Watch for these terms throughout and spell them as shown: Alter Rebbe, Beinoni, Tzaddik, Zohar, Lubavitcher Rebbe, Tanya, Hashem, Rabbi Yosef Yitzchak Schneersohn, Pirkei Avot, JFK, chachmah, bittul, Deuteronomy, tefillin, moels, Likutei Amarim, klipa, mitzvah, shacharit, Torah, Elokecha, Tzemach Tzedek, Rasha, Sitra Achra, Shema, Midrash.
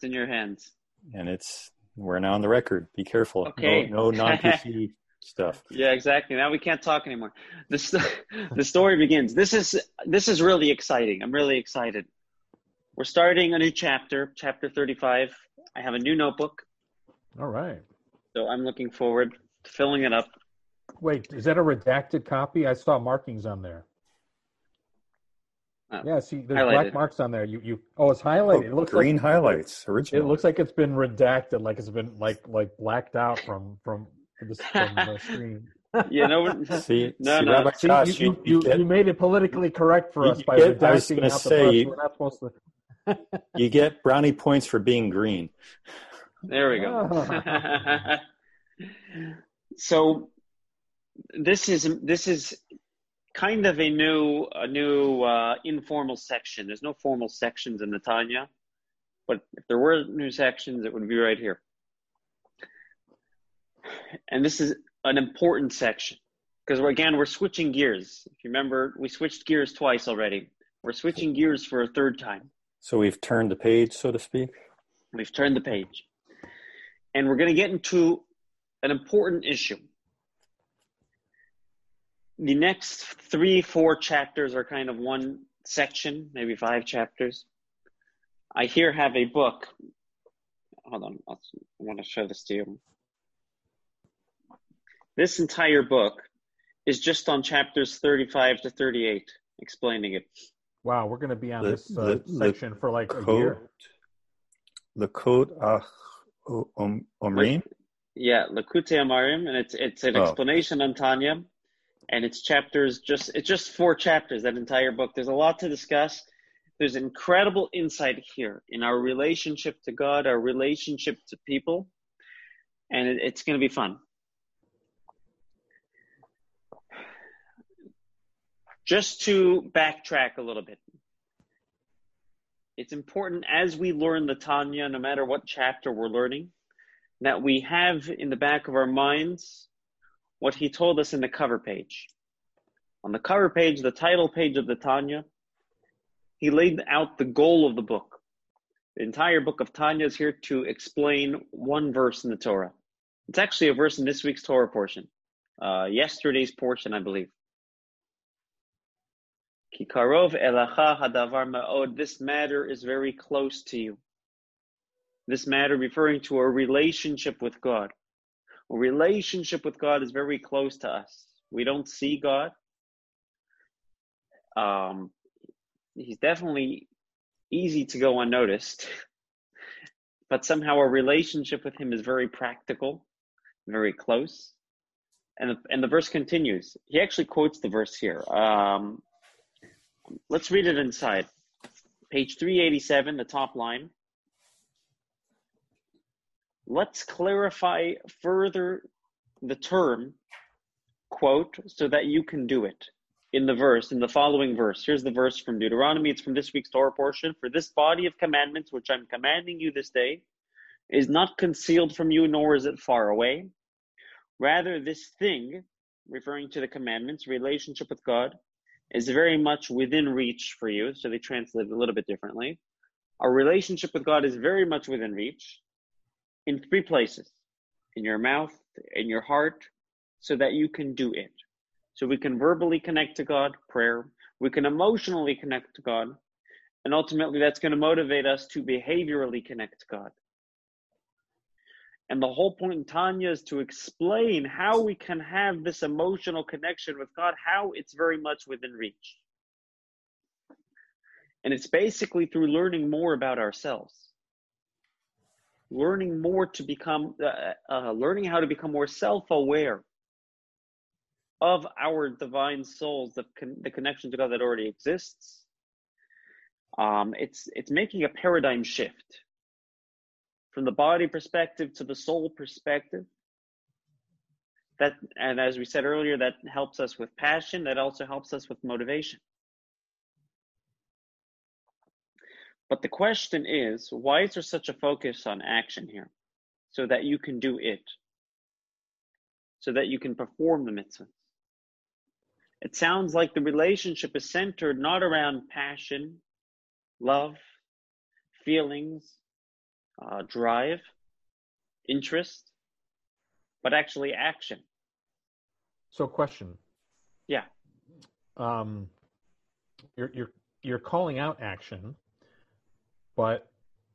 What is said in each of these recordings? It's in your hands. And it's, we're now on the record. Be careful. Okay. No non-PC stuff. Yeah, exactly. Now we can't talk anymore. The story begins. This is really exciting. I'm really excited. We're starting a new chapter, chapter 35. I have a new notebook. All right. So I'm looking forward to filling it up. Wait, is that a redacted copy? I saw markings on there. Yeah, see, there's black marks on there. Oh, it's highlighted. It looks green, like highlights. Original. It looks like it's been redacted, like it's been like blacked out from the screen. Yeah, no. See, no. See, you made it politically correct for us by redacting out the first. We're not supposed to. You get brownie points for being green. There we go. Oh. So this is kind of a new informal section. There's no formal sections in the Tanya, but if there were new sections, it would be right here. And this is an important section because, again, we're switching gears. If you remember, we switched gears twice already. We're switching gears for a third time. So we've turned the page, so to speak. We've turned the page. And we're going to get into an important issue. The next 3-4 chapters are kind of one section, maybe 5 chapters. I here have a book. Hold on, I want to show this to you. This entire book is just on chapters 35 to 38, explaining it. Wow, we're going to be on this section for like a year. Likutei Amarim? Yeah, Likutei Amarim, and it's an explanation on Tanya. And it's chapters, it's just 4 chapters, that entire book. There's a lot to discuss. There's incredible insight here in our relationship to God, our relationship to people. And it's going to be fun. Just to backtrack a little bit. It's important as we learn the Tanya, no matter what chapter we're learning, that we have in the back of our minds what he told us in the cover page. On the cover page, the title page of the Tanya, he laid out the goal of the book. The entire book of Tanya is here to explain one verse in the Torah. It's actually a verse in this week's Torah portion. Yesterday's portion, I believe. Ki karov elacha hadavar ma'od. This matter is very close to you. This matter referring to our relationship with God. Relationship with God is very close to us. We don't see God. He's definitely easy to go unnoticed. But somehow our relationship with him is very practical, very close. And the verse continues. He actually quotes the verse here. Let's read it inside. Page 387, the top line. Let's clarify further the term, quote, so that you can do it in the verse, in the following verse. Here's the verse from Deuteronomy. It's from this week's Torah portion. For this body of commandments, which I'm commanding you this day, is not concealed from you, nor is it far away. Rather, this thing, referring to the commandments, relationship with God, is very much within reach for you. So they translate it a little bit differently. Our relationship with God is very much within reach. In 3 places, in your mouth, in your heart, so that you can do it. So we can verbally connect to God, prayer. We can emotionally connect to God. And ultimately, that's going to motivate us to behaviorally connect to God. And the whole point in Tanya is to explain how we can have this emotional connection with God, how it's very much within reach. And it's basically through learning more about ourselves. Learning more to become, learning how to become more self-aware of our divine souls, the connection to God that already exists. It's making a paradigm shift from the body perspective to the soul perspective. That, and as we said earlier, that helps us with passion. That also helps us with motivation. But the question is, why is there such a focus on action here? So that you can do it. So that you can perform the mitzvah. It sounds like the relationship is centered not around passion, love, feelings, drive, interest, but actually action. So, question. Yeah. You're calling out action, but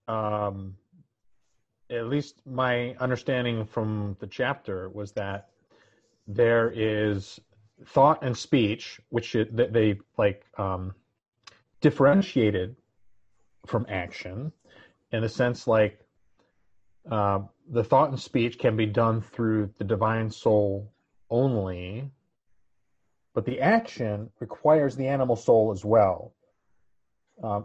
at least my understanding from the chapter was that there is thought and speech, which they differentiated from action, in the sense the thought and speech can be done through the divine soul only, but the action requires the animal soul as well.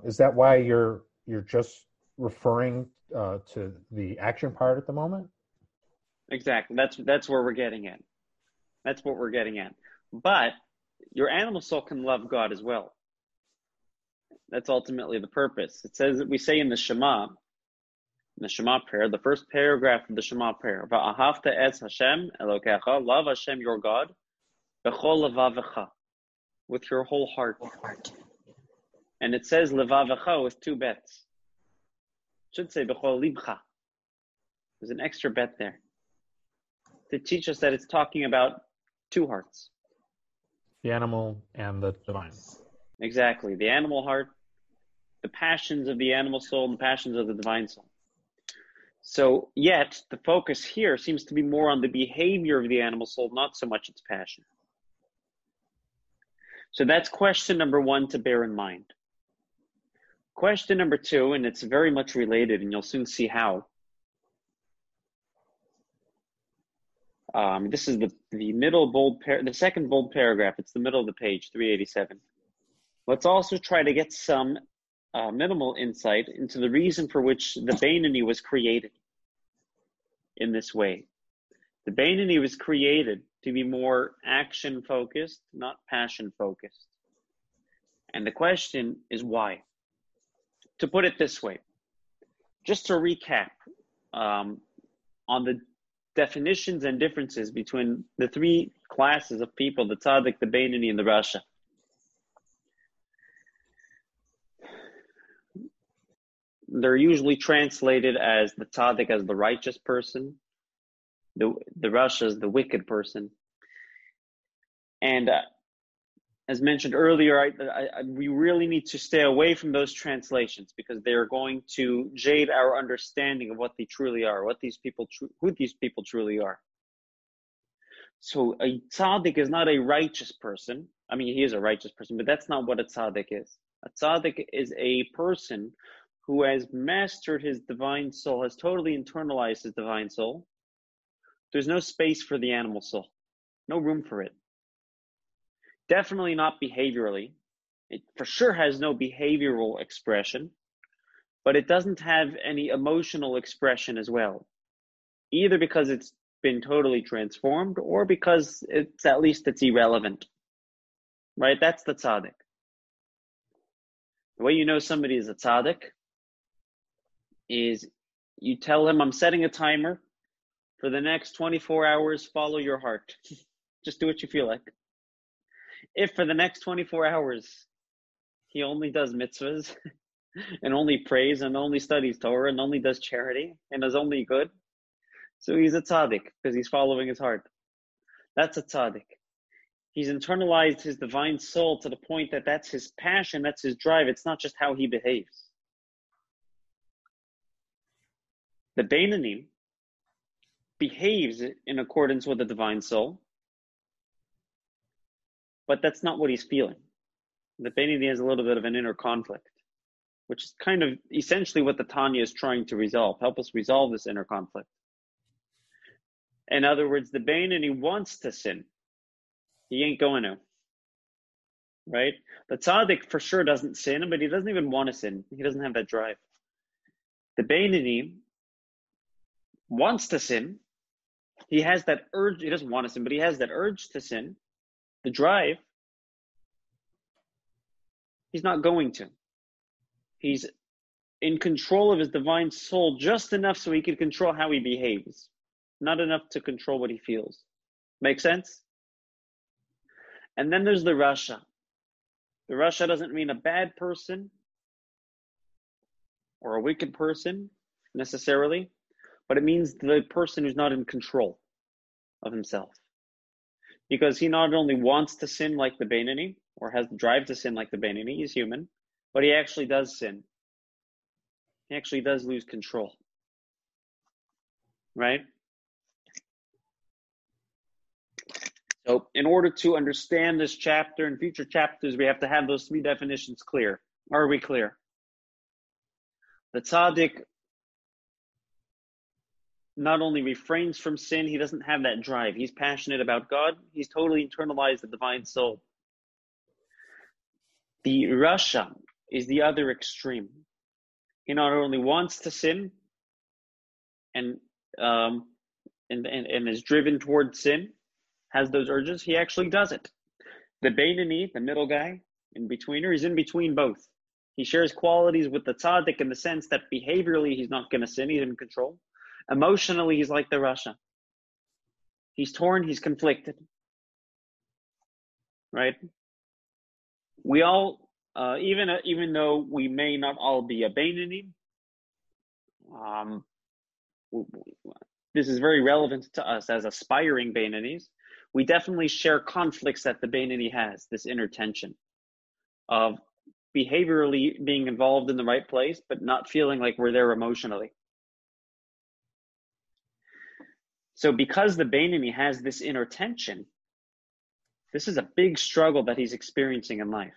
Is that why you're just referring to the action part at the moment? Exactly. That's where we're getting at. That's what we're getting at. But your animal soul can love God as well. That's ultimately the purpose. It says that we say in the Shema prayer, the first paragraph of the Shema prayer, Va'ahavta es Hashem, Elokecha, love Hashem your God, b'chol levavecha, with your whole heart. And it says levavecha with two bets. It should say b'chol libcha. There's an extra bet there to teach us that it's talking about two hearts. The animal and the divine. Exactly. The animal heart, the passions of the animal soul, and the passions of the divine soul. So yet the focus here seems to be more on the behavior of the animal soul, not so much its passion. So that's question number one to bear in mind. Question number two, and it's very much related, and you'll soon see how. This is the middle bold the second bold paragraph. It's the middle of the page, 387. Let's also try to get some minimal insight into the reason for which the Beinoni was created in this way. The Beinoni was created to be more action-focused, not passion-focused. And the question is why? To put it this way, just to recap on the definitions and differences between the three classes of people, the Tzaddik, the Beinoni, and the Rasha. They're usually translated as the Tzaddik as the righteous person, the Rasha as the wicked person. And as mentioned earlier, we really need to stay away from those translations because they're going to jade our understanding of what they truly are, who these people truly are. So a Tzaddik is not a righteous person. I mean, he is a righteous person, but that's not what a Tzaddik is. A Tzaddik is a person who has mastered his divine soul, has totally internalized his divine soul. There's no space for the animal soul, no room for it. Definitely not behaviorally. It for sure has no behavioral expression, but it doesn't have any emotional expression as well, either because it's been totally transformed or because it's irrelevant, right? That's the Tzaddik. The way you know somebody is a Tzaddik is you tell him, I'm setting a timer for the next 24 hours, follow your heart. Just do what you feel like. If for the next 24 hours, he only does mitzvahs and only prays and only studies Torah and only does charity and is only good, so he's a Tzaddik because he's following his heart. That's a Tzaddik. He's internalized his divine soul to the point that that's his passion, that's his drive. It's not just how he behaves. The Beinoni behaves in accordance with the divine soul, but that's not what he's feeling. The Beinoni has a little bit of an inner conflict, which is kind of essentially what the Tanya is trying to resolve. Help us resolve this inner conflict. In other words, the Beinoni wants to sin. He ain't going to, right? The Tzaddik for sure doesn't sin, but he doesn't even want to sin. He doesn't have that drive. The Beinoni wants to sin. He has that urge. He doesn't want to sin, but he has that urge to sin, the drive. He's not going to. He's in control of his divine soul just enough so he can control how he behaves, not enough to control what he feels. Make sense? And then there's the Rasha. The Rasha doesn't mean a bad person or a wicked person. necessarily, but it means the person who's not in control of himself. Because he not only wants to sin like the Beinoni, or has the drive to sin like the Beinoni, he's human, but he actually does sin. He actually does lose control. Right? So in order to understand this chapter and future chapters, we have to have those three definitions clear. Are we clear? The tzaddik not only refrains from sin, he doesn't have that drive. He's passionate about God. He's totally internalized the divine soul. The Rasha is the other extreme. He not only wants to sin and is driven toward sin, has those urges, he actually does it. The Beinoni, the middle guy, in-betweener, he's in between both. He shares qualities with the tzaddik in the sense that behaviorally he's not going to sin, he's in control. Emotionally, he's like the Rasha. He's torn, he's conflicted. Right? We all, even though we may not all be a Beinoni, this is very relevant to us as aspiring Beinonis. We definitely share conflicts that the Beinoni has, this inner tension of behaviorally being involved in the right place, but not feeling like we're there emotionally. So because the Beinoni has this inner tension, this is a big struggle that he's experiencing in life.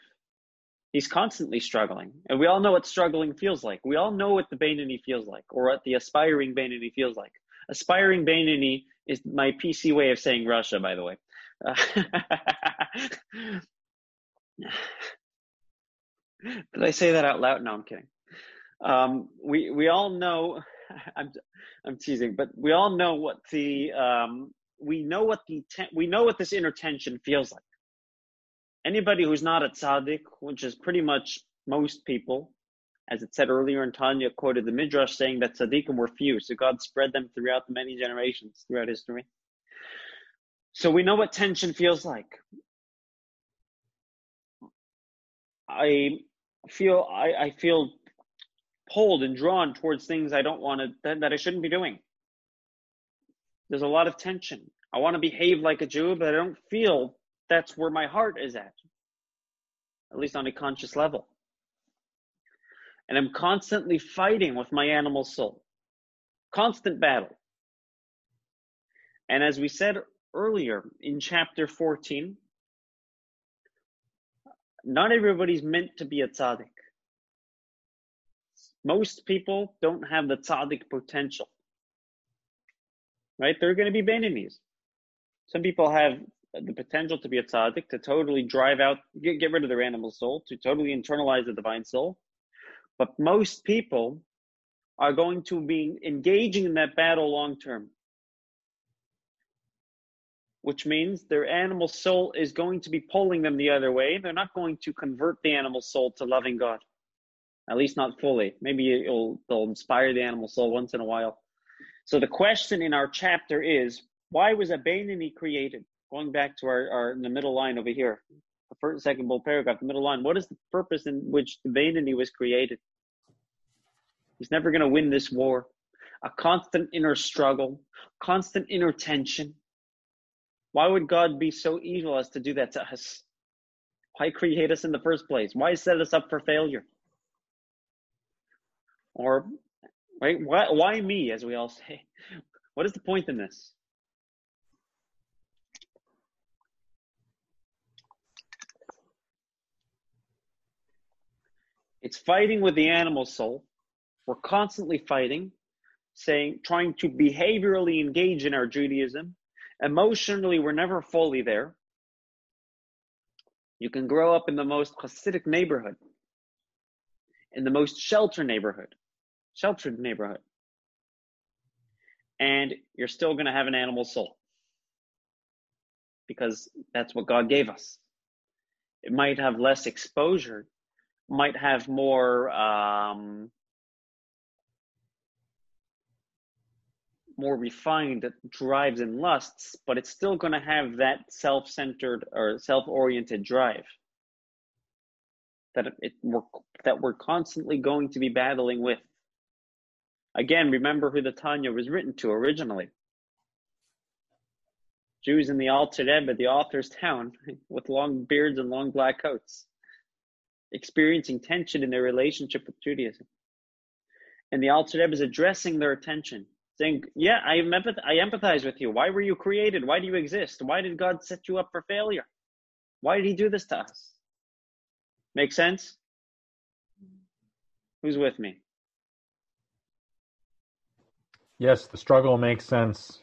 He's constantly struggling. And we all know what struggling feels like. We all know what the Beinoni feels like, or what the aspiring Beinoni feels like. Aspiring Beinoni is my PC way of saying Russia, by the way. Did I say that out loud? No, I'm kidding. We all know... I'm teasing, but we all know what the we know what this inner tension feels like. Anybody who's not a tzaddik, which is pretty much most people, as it said earlier, and Tanya quoted the Midrash saying that tzaddikim were few, so God spread them throughout the many generations throughout history. So we know what tension feels like. I feel pulled and drawn towards things I don't want to, that I shouldn't be doing. There's a lot of tension. I want to behave like a Jew, but I don't feel that's where my heart is at least on a conscious level. And I'm constantly fighting with my animal soul. Constant battle. And as we said earlier in chapter 14, not everybody's meant to be a tzaddik. Most people don't have the tzaddik potential, right? They're going to be Beinonis. Some people have the potential to be a tzaddik, to totally drive out, get rid of their animal soul, to totally internalize the divine soul. But most people are going to be engaging in that battle long term, which means their animal soul is going to be pulling them the other way. They're not going to convert the animal soul to loving God. At least not fully. Maybe they'll inspire the animal soul once in a while. So the question in our chapter is, why was a Beinoni created? Going back to our in the middle line over here, the first, second bold paragraph, the middle line. What is the purpose in which the Beinoni was created? He's never going to win this war. A constant inner struggle, constant inner tension. Why would God be so evil as to do that to us? Why create us in the first place? Why set us up for failure? Or, right? Why me, as we all say? What is the point in this? It's fighting with the animal soul. We're constantly fighting, trying to behaviorally engage in our Judaism. Emotionally, we're never fully there. You can grow up in the most Hasidic neighborhood, in the most sheltered neighborhood, and you're still going to have an animal soul because that's what God gave us. It might have less exposure, might have more more refined drives and lusts, but it's still going to have that self-centered or self-oriented drive that we're constantly going to be battling with. Again, remember who the Tanya was written to originally. Jews in the Alter Rebbe, the author's town, with long beards and long black coats, experiencing tension in their relationship with Judaism. And the Alter Rebbe is addressing their attention, saying, yeah, I empathize with you. Why were you created? Why do you exist? Why did God set you up for failure? Why did he do this to us? Make sense? Who's with me? Yes, the struggle makes sense.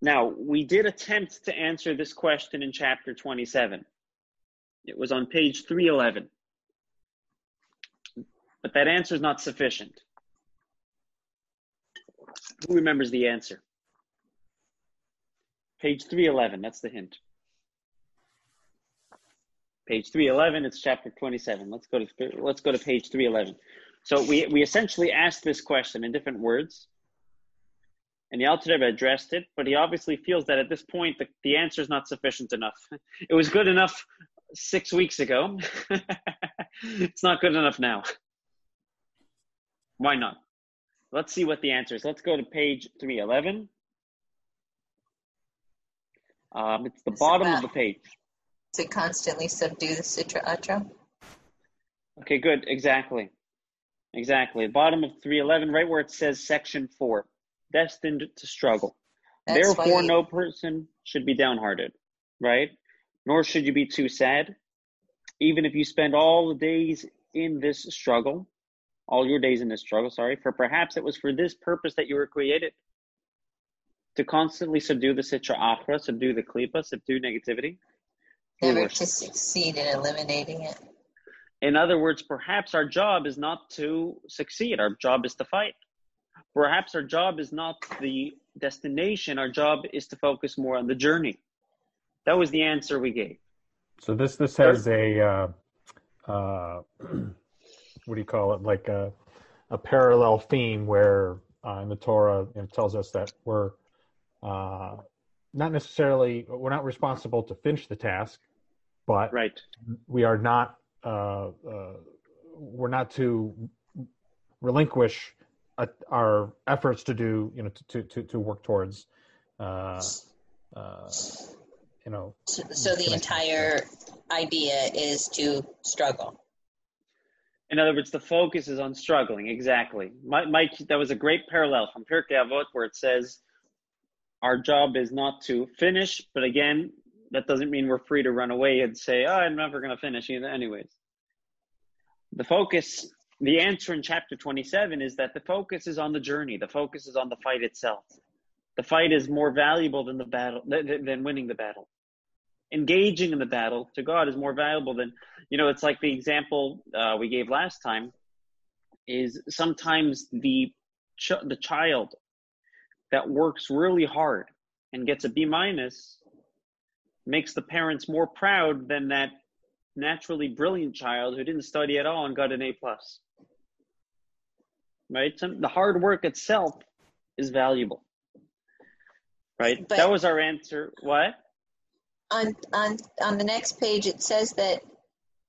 Now, we did attempt to answer this question in chapter 27. It was on page 311. But that answer is not sufficient. Who remembers the answer? Page 311, that's the hint. Page 311, it's chapter 27. Let's go to page 311. So we essentially asked this question in different words. And the Alter Rebbe addressed it, but he obviously feels that at this point, the answer is not sufficient enough. It was good enough 6 weeks ago. It's not good enough now. Why not? Let's see what the answer is. Let's go to page 311. It's the bottom of the page. To constantly subdue the Sitra Achra. Okay, good. Exactly. Bottom of 311, right where it says section 4. Destined to struggle. That's therefore, no person should be downhearted, right? Nor should you be too sad. Even if you spend all your days in this struggle, for perhaps it was for this purpose that you were created. To constantly subdue the Sitra Achra, subdue the klipa, subdue negativity. Never to succeed in eliminating it. In other words, perhaps our job is not to succeed. Our job is to fight. Perhaps our job is not the destination. Our job is to focus more on the journey. That was the answer we gave. So this has a parallel theme where in the Torah it tells us that we're not responsible to finish the task, but right. We are not we're not to relinquish our efforts to do, to work towards, So the entire idea is to struggle. In other words, the focus is on struggling. Exactly. Mike, that was a great parallel from Pirkei Avot where it says our job is not to finish, but again, that doesn't mean we're free to run away and say, I'm never going to finish either anyways. The focus... The answer in chapter 27 is that the focus is on the journey. The focus is on the fight itself. The fight is more valuable than the battle, than winning the battle. Engaging in the battle to God is more valuable than, it's like the example we gave last time is sometimes the child that works really hard and gets a B- makes the parents more proud than that naturally brilliant child who didn't study at all and got an A+. Right? The hard work itself is valuable. Right? But that was our answer. What? On the next page, it says that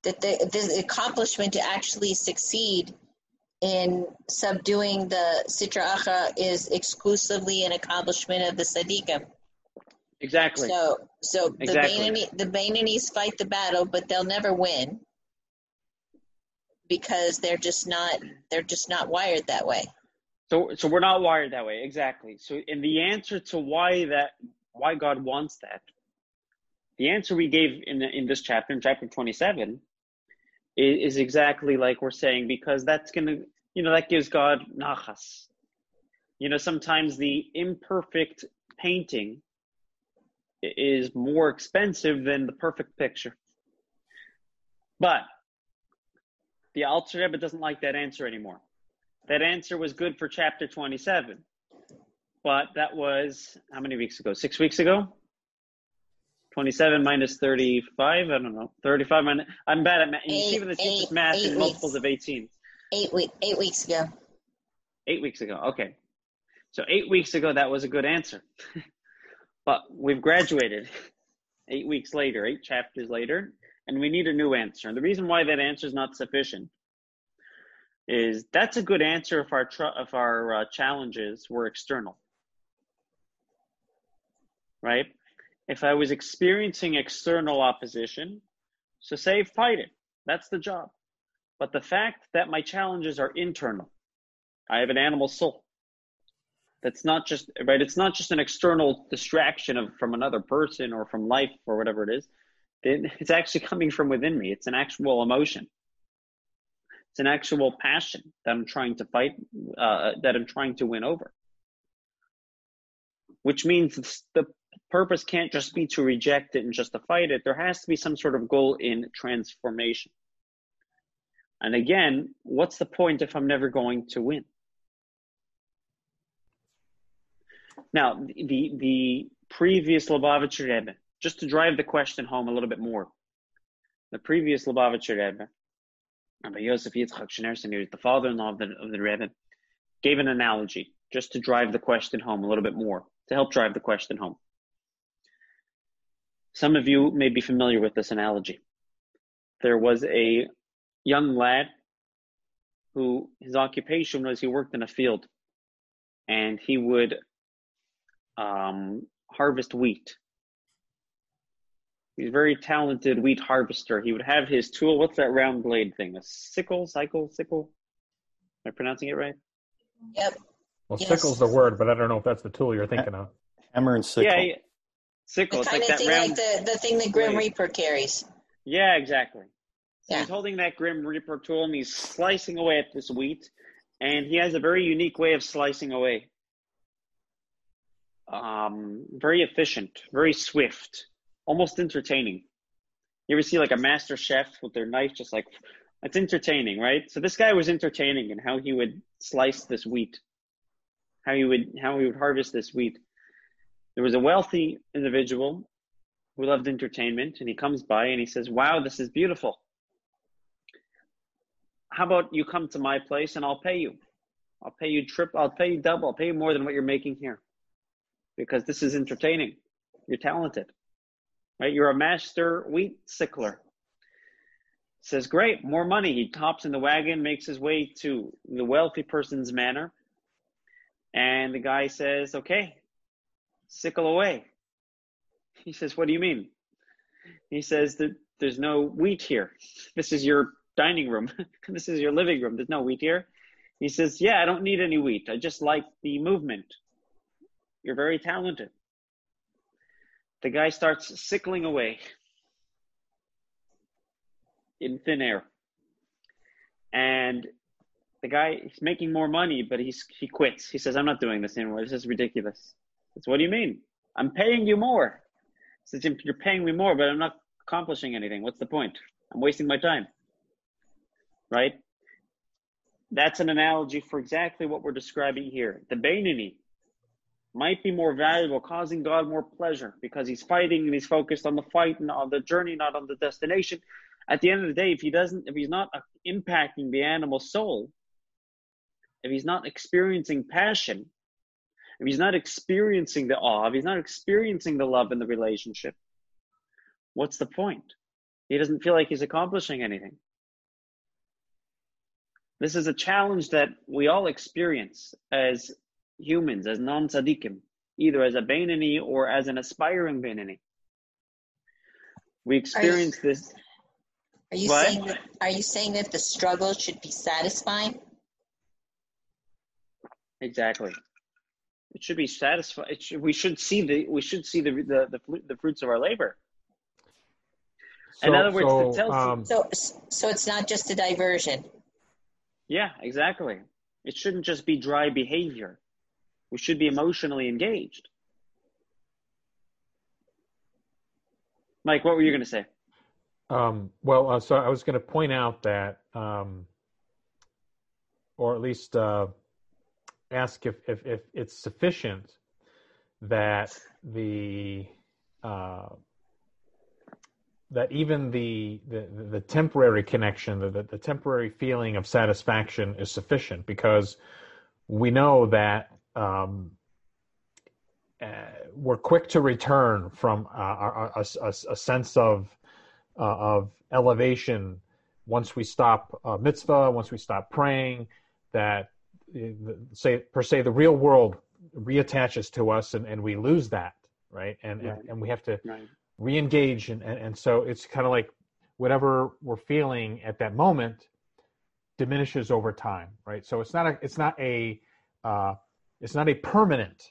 the accomplishment to actually succeed in subduing the Sitra Achra is exclusively an accomplishment of the Tzaddikim. Exactly. So the Beinonis fight the battle, but they'll never win because they're just not wired that way. So we're not wired that way, exactly. So in the answer to why God wants that, the answer we gave in this chapter, in chapter 27, is exactly like we're saying, because that's gonna that gives God nachas. Sometimes the imperfect painting is more expensive than the perfect picture. But the Alter Rebbe doesn't like that answer anymore. That answer was good for chapter 27. But that was, how many weeks ago? 6 weeks ago? 27 minus 35? I don't know. 35 minus, I'm bad at math. Even the cheapest math in multiples of 18. 8 weeks ago. 8 weeks ago, okay. So 8 weeks ago, that was a good answer. But we've graduated 8 weeks later, 8 chapters later, and we need a new answer. And the reason why that answer is not sufficient is that's a good answer if our challenges were external, right? If I was experiencing external opposition, so say fight it, that's the job. But the fact that my challenges are internal, I have an animal soul. That's not just, right? It's not just an external distraction from another person or from life or whatever it is. It's actually coming from within me. It's an actual emotion. It's an actual passion that I'm trying to fight, that I'm trying to win over. Which means the purpose can't just be to reject it and just to fight it. There has to be some sort of goal in transformation. And again, what's the point if I'm never going to win? Now, the previous Lubavitcher Rebbe, just to drive the question home a little bit more, the previous Lubavitcher Rebbe, Rabbi Yosef Yitzchak Schneersohn, he was the father-in-law of the Rebbe, gave an analogy just to drive the question home a little bit more, to help drive the question home. Some of you may be familiar with this analogy. There was a young lad who his occupation was he worked in a field, and he would harvest wheat. He's a very talented wheat harvester. He would have his tool. What's that round blade thing? A sickle? Am I pronouncing it right? Yep. Well, yes. Sickle's the word, but I don't know if that's the tool you're thinking of. Hammer and sickle. Yeah, sickle. It's like that round. Like the thing that Grim Reaper carries. Yeah, exactly. So yeah. He's holding that Grim Reaper tool, and he's slicing away at this wheat, and he has a very unique way of slicing away. Very efficient, very swift, almost entertaining. You ever see like a master chef with their knife, just like, it's entertaining, right? So this guy was entertaining in how he would slice this wheat, how he would harvest this wheat. There was a wealthy individual who loved entertainment, and he comes by and he says, wow, this is beautiful. How about you come to my place and I'll pay you. I'll pay you triple, I'll pay you double, I'll pay you more than what you're making here. Because this is entertaining. You're talented, right? You're a master wheat sickler. Says, great, more money. He hops in the wagon, makes his way to the wealthy person's manor. And the guy says, okay, sickle away. He says, what do you mean? He says, there's no wheat here. This is your dining room. This is your living room. There's no wheat here. He says, yeah, I don't need any wheat. I just like the movement. You're very talented. The guy starts sickling away in thin air. And the guy is making more money, but he quits. He says, I'm not doing this anymore. This is ridiculous. He says, what do you mean? I'm paying you more. He says, you're paying me more, but I'm not accomplishing anything. What's the point? I'm wasting my time. Right? That's an analogy for exactly what we're describing here. The Beinoni might be more valuable, causing God more pleasure because he's fighting and he's focused on the fight and on the journey, not on the destination. At the end of the day, if he's not impacting the animal soul, if he's not experiencing passion, if he's not experiencing the awe, if he's not experiencing the love in the relationship, what's the point? He doesn't feel like he's accomplishing anything. This is a challenge that we all experience as humans, as non-tzaddikim, either as a Beinoni or as an aspiring Beinoni. We experience this. Are you saying that the struggle should be satisfying? Exactly. It should be satisfying. We should see the fruits of our labor. In other words, to tell so it's not just a diversion. Yeah, exactly. It shouldn't just be dry behavior. We should be emotionally engaged. Mike, what were you going to say? So I was going to point out that, or at least ask if it's sufficient that even the temporary connection, the temporary feeling of satisfaction is sufficient, because we know that we're quick to return from a sense of elevation once we stop mitzvah, once we stop praying, that the real world reattaches to us, and we lose that, right? And we have to re-engage, and so it's kind of like whatever we're feeling at that moment diminishes over time, right? So it's not a permanent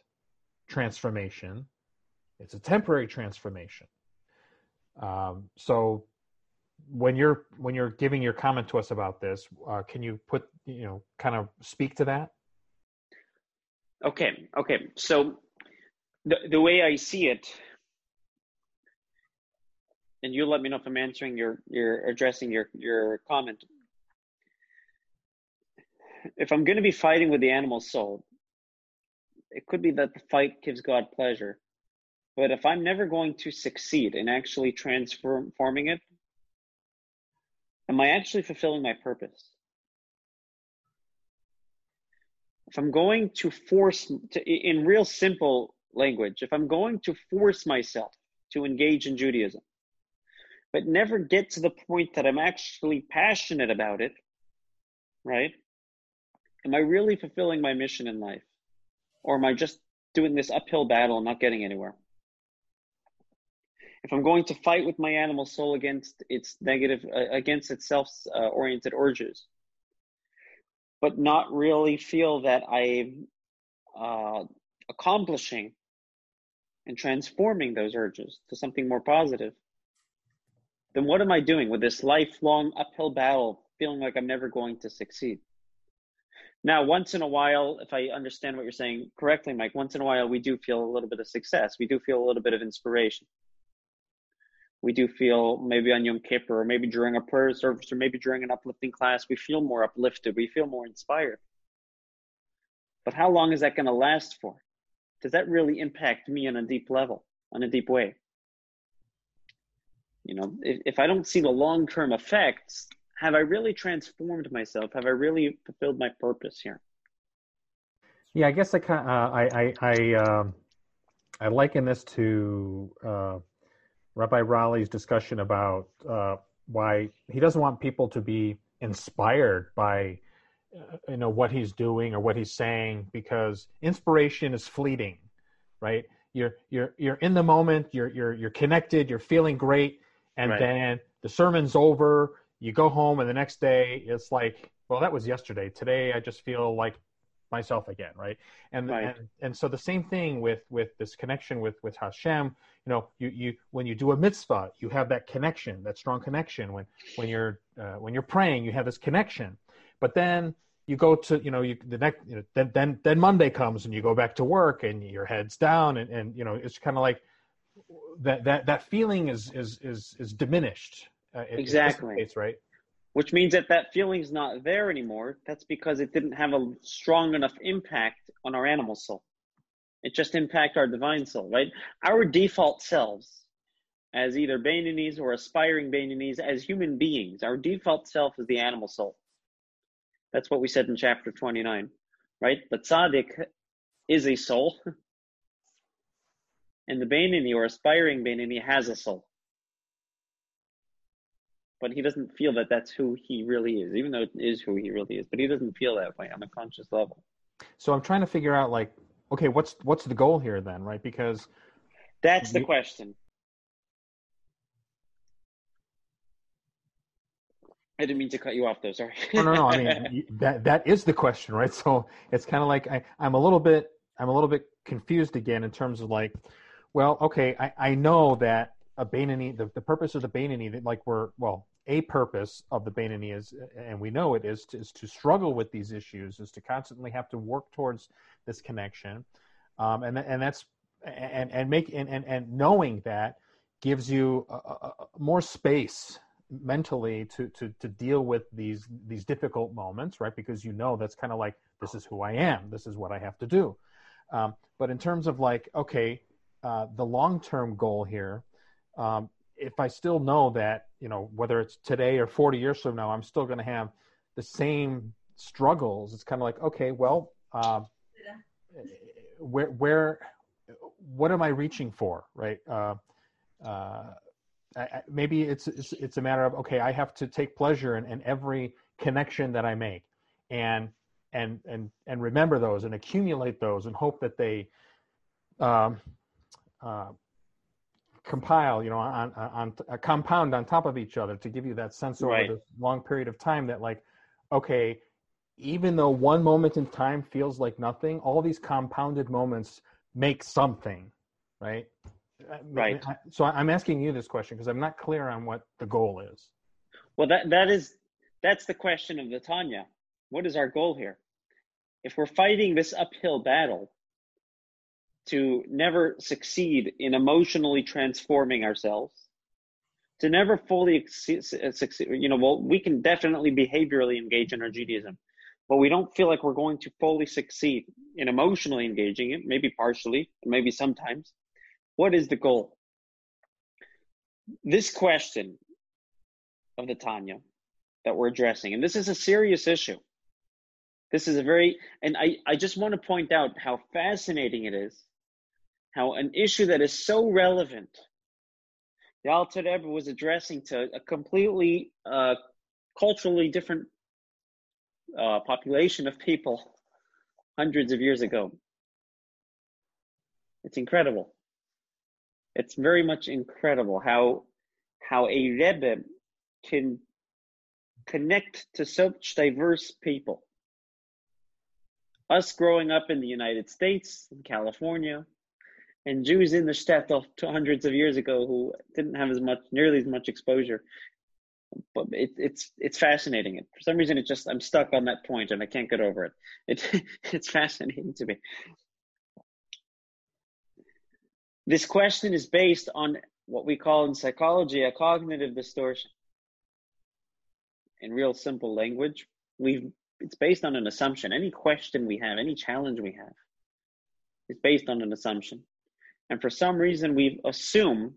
transformation. It's a temporary transformation. So when you're giving your comment to us about this, can you kind of speak to that? Okay. So the way I see it, and you let me know if I'm answering addressing your comment. If I'm going to be fighting with the animal soul, it could be that the fight gives God pleasure. But if I'm never going to succeed in actually transforming it, am I actually fulfilling my purpose? If I'm going to in real simple language, if I'm going to force myself to engage in Judaism, but never get to the point that I'm actually passionate about it, right? Am I really fulfilling my mission in life? Or am I just doing this uphill battle and not getting anywhere? If I'm going to fight with my animal soul against its self-oriented urges, but not really feel that I'm accomplishing and transforming those urges to something more positive, then what am I doing with this lifelong uphill battle, feeling like I'm never going to succeed? Now, once in a while, if I understand what you're saying correctly, Mike, once in a while, we do feel a little bit of success. We do feel a little bit of inspiration. We do feel maybe on Yom Kippur, or maybe during a prayer service, or maybe during an uplifting class, we feel more uplifted. We feel more inspired. But how long is that going to last for? Does that really impact me on a deep level, on a deep way? If I don't see the long-term effects, have I really transformed myself? Have I really fulfilled my purpose here? Yeah, I guess I liken this to Rabbi Raleigh's discussion about why he doesn't want people to be inspired by what he's doing or what he's saying, because inspiration is fleeting, right? You're in the moment. You're connected. You're feeling great, and then the sermon's over. You go home, and the next day it's like, well, that was yesterday. Today I just feel like myself again, right? And so the same thing with this connection with Hashem. You when you do a mitzvah, you have that connection, that strong connection. When you're praying, you have this connection. But then you go to then Monday comes, and you go back to work, and your head's down, and it's kind of like that feeling is diminished. Exactly. It's right. Which means that feeling's not there anymore. That's because it didn't have a strong enough impact on our animal soul. It just impacted our divine soul, right? Our default selves, as either Beinonis or aspiring Beinonis, as human beings, our default self is the animal soul. That's what we said in chapter 29, right? But Tzaddik is a soul, and the Beinoni or aspiring Beinoni has a soul. But he doesn't feel that that's who he really is, even though it is who he really is. But he doesn't feel that way on a conscious level. So I'm trying to figure out, like, okay, what's the goal here then, right? Because that's the question. I didn't mean to cut you off, though. Sorry. No. I mean, that is the question, right? So it's kind of like I'm a little bit confused again in terms of like, well, okay, I know that a Beinoni, the purpose of the Beinoni, a purpose of the Beinoni is, and we know it is to struggle with these issues, is to constantly have to work towards this connection, and knowing that gives you more space mentally to deal with these difficult moments, right? Because that's kind of like, this is who I am, this is what I have to do. But in terms of like, okay, the long-term goal here, if I still know that, whether it's today or 40 years from now, I'm still going to have the same struggles, it's kind of like, okay, well, where, what am I reaching for, right? Maybe it's a matter of, okay, I have to take pleasure in every connection that I make, and remember those and accumulate those and hope that they compile, on compound on top of each other to give you that sense over this long period of time that, like, okay, even though one moment in time feels like nothing, all these compounded moments make something, right? Right. So I'm asking you this question because I'm not clear on what the goal is. Well, that's the question of the Tanya. What is our goal here? If we're fighting this uphill battle to never succeed in emotionally transforming ourselves, to never fully succeed, well, we can definitely behaviorally engage in our Judaism, but we don't feel like we're going to fully succeed in emotionally engaging it, maybe partially, maybe sometimes. What is the goal? This question of the Tanya that we're addressing, and this is a serious issue. This is I just want to point out how fascinating it is, how an issue that is so relevant, the Alter Rebbe was addressing to a completely culturally different population of people hundreds of years ago. It's incredible. It's very much incredible how a Rebbe can connect to such diverse people. Us growing up in the United States, in California, and Jews in the shtetl hundreds of years ago who didn't have nearly as much exposure. But it's fascinating. For some reason, I'm stuck on that point and I can't get over it. It's fascinating to me. This question is based on what we call in psychology a cognitive distortion. In real simple language, it's based on an assumption. Any question we have, any challenge we have, is based on an assumption. And for some reason, we assume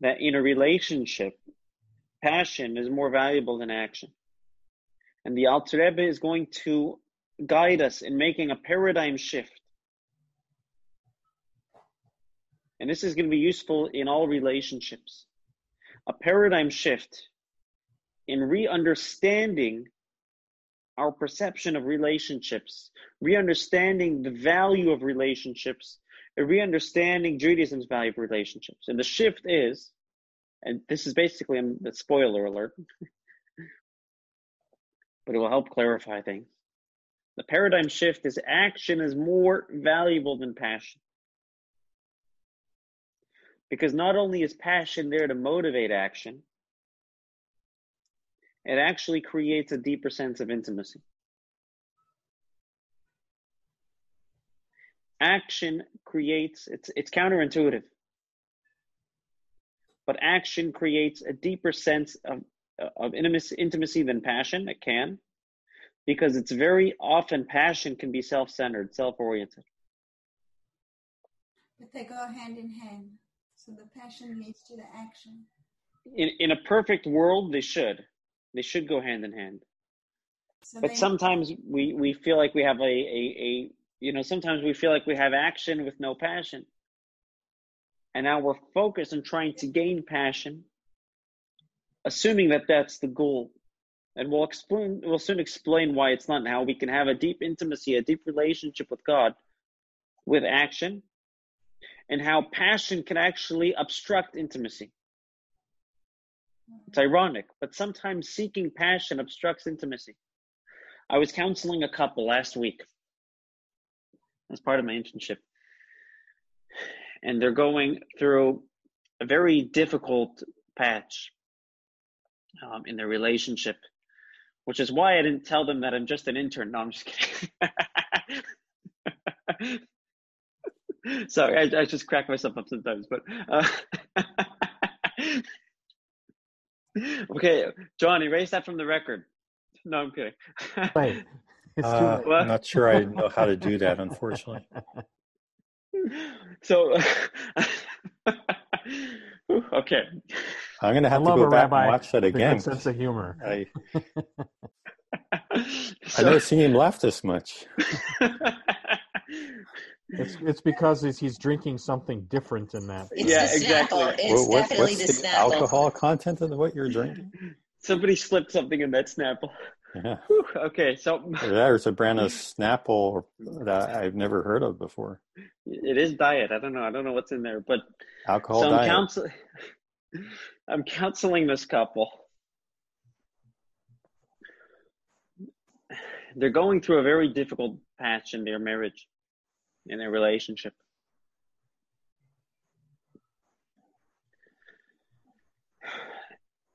that in a relationship, passion is more valuable than action. And the Alter Rebbe is going to guide us in making a paradigm shift. And this is going to be useful in all relationships. A paradigm shift in re-understanding our perception of relationships, re-understanding the value of relationships, and re-understanding Judaism's value of relationships. And the shift is, and this is basically a spoiler alert, but it will help clarify things. The paradigm shift is action is more valuable than passion. Because not only is passion there to motivate action, it actually creates a deeper sense of intimacy. Action creates, it's counterintuitive, but action creates a deeper sense of intimacy than passion. It can, because it's very often passion can be self-centered, self-oriented. But they go hand in hand. So the passion leads to the action. In a perfect world, they should. They should go hand in hand. But sometimes we feel like we have sometimes we feel like we have action with no passion. And now we're focused on trying to gain passion, assuming that that's the goal. And we'll soon explain why it's not, and how we can have a deep intimacy, a deep relationship with God with action, and how passion can actually obstruct intimacy. It's ironic, but sometimes seeking passion obstructs intimacy. I was counseling a couple last week as part of my internship, and they're going through a very difficult patch in their relationship, which is why I didn't tell them that I'm just an intern. No, I'm just kidding. Sorry, I just crack myself up sometimes, but okay, John, erase that from the record. No, I'm kidding. Right. It's too late. I'm not sure I know how to do that, unfortunately. So, okay. I'm going to have to go back and watch that again. Sense of humor. I've never seen him laugh this much. It's because he's drinking something different in that. Exactly. What's the alcohol content of what you're drinking? Somebody slipped something in that Snapple. Yeah. Whew, okay, so there's a brand of Snapple that I've never heard of before. It is diet. I don't know what's in there, but alcohol. So I'm counseling this couple. They're going through a very difficult patch in their marriage, in their relationship.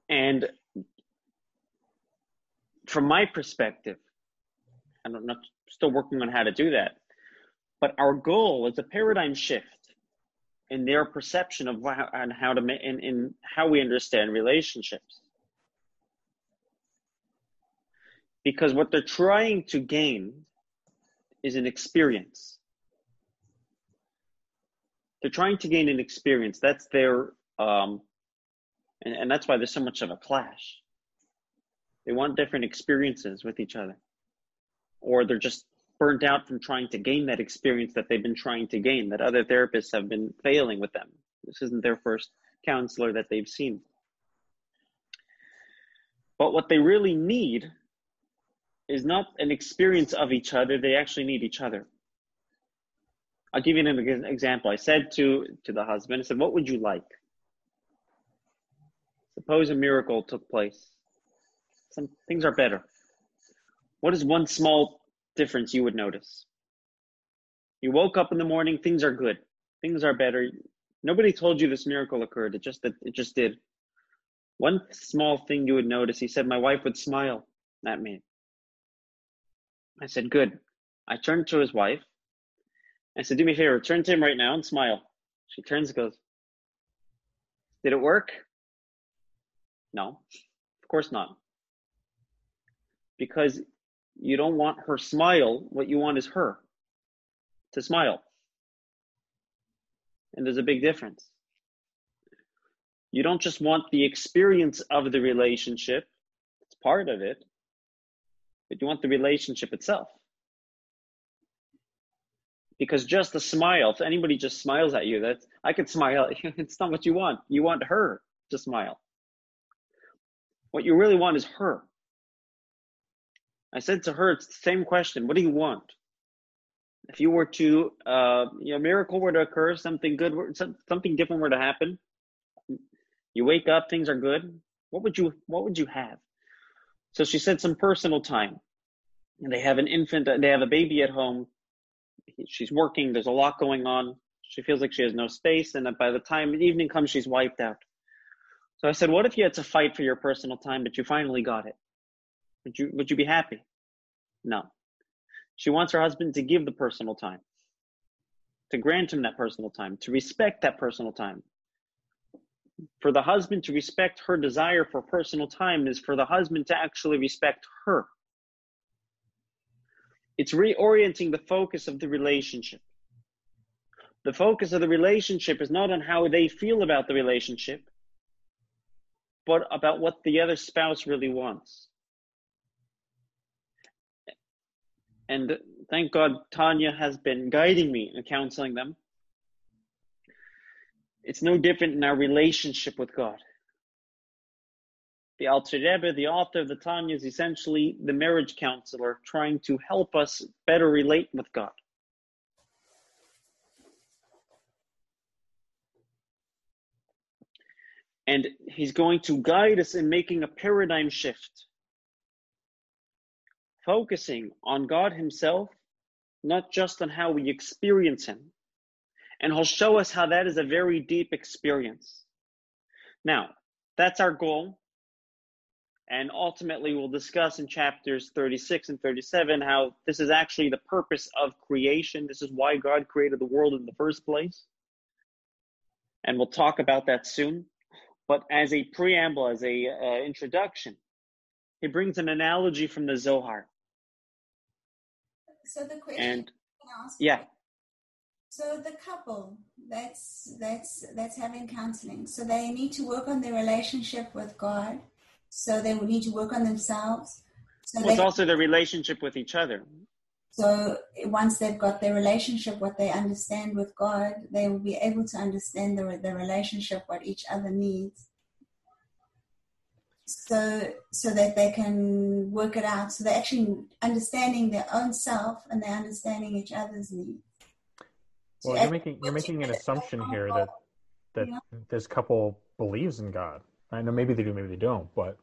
And from my perspective, I'm still working on how to do that, but our goal is a paradigm shift in their perception of how we understand relationships. Because what they're trying to gain is an experience. They're trying to gain an experience. That's their, and that's why there's so much of a clash. They want different experiences with each other. Or they're just burnt out from trying to gain that experience that they've been trying to gain, that other therapists have been failing with them. This isn't their first counselor that they've seen. But what they really need is not an experience of each other. They actually need each other. I'll give you an example. I said to the husband, I said, what would you like? Suppose a miracle took place. Some things are better. What is one small difference you would notice? You woke up in the morning, things are good. Things are better. Nobody told you this miracle occurred. It just did. One small thing you would notice. He said, my wife would smile at me. I said, good. I turned to his wife. I said, do me a favor, turn to him right now and smile. She turns and goes, did it work? No, of course not. Because you don't want her smile. What you want is her to smile. And there's a big difference. You don't just want the experience of the relationship. It's part of it. But you want the relationship itself. Because just a smile, if anybody just smiles at you, I could smile. It's not what you want. You want her to smile. What you really want is her. I said to her, it's the same question. What do you want? If you were to, a miracle were to occur, something good, something different were to happen. You wake up, things are good. What would you have? So she said some personal time. And they have an infant, they have a baby at home. She's working. There's a lot going on. She feels like she has no space. And by the time the evening comes, she's wiped out. So I said, what if you had to fight for your personal time, but you finally got it? Would you be happy? No. She wants her husband to give the personal time, to grant him that personal time, to respect that personal time. For the husband to respect her desire for personal time is for the husband to actually respect her. It's reorienting the focus of the relationship. The focus of the relationship is not on how they feel about the relationship, but about what the other spouse really wants. And thank God Tanya has been guiding me and counseling them. It's no different in our relationship with God. The Alter Rebbe, the author of the Tanya, is essentially the marriage counselor trying to help us better relate with God. And he's going to guide us in making a paradigm shift. Focusing on God himself, not just on how we experience him. And he'll show us how that is a very deep experience. Now, that's our goal. And ultimately, we'll discuss in chapters 36 and 37 how this is actually the purpose of creation. This is why God created the world in the first place. And we'll talk about that soon. But as a preamble, as a introduction, he brings an analogy from the Zohar. So the question So the couple that's having counseling. So they need to work on their relationship with God. So they will need to work on themselves. So it's also their relationship with each other. So once they've got their relationship, what they understand with God, they will be able to understand the relationship, what each other needs. So that they can work it out. So they're actually understanding their own self and they're understanding each other's needs. Well, so you're making an assumption here that yeah. This couple believes in God. I know maybe they do, maybe they don't, but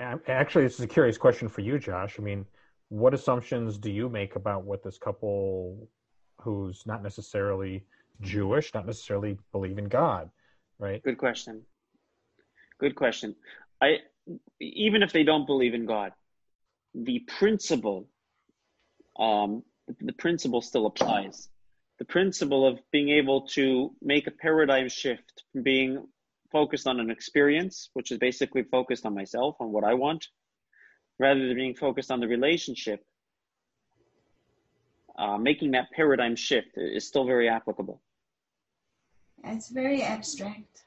actually this is a curious question for you, Josh. I mean, what assumptions do you make about what this couple who's not necessarily Jewish, not necessarily believe in God, right? Good question. Even if they don't believe in God, the principle still applies. The principle of being able to make a paradigm shift from being focused on an experience, which is basically focused on myself, on what I want, rather than being focused on the relationship, making that paradigm shift is still very applicable. It's very abstract.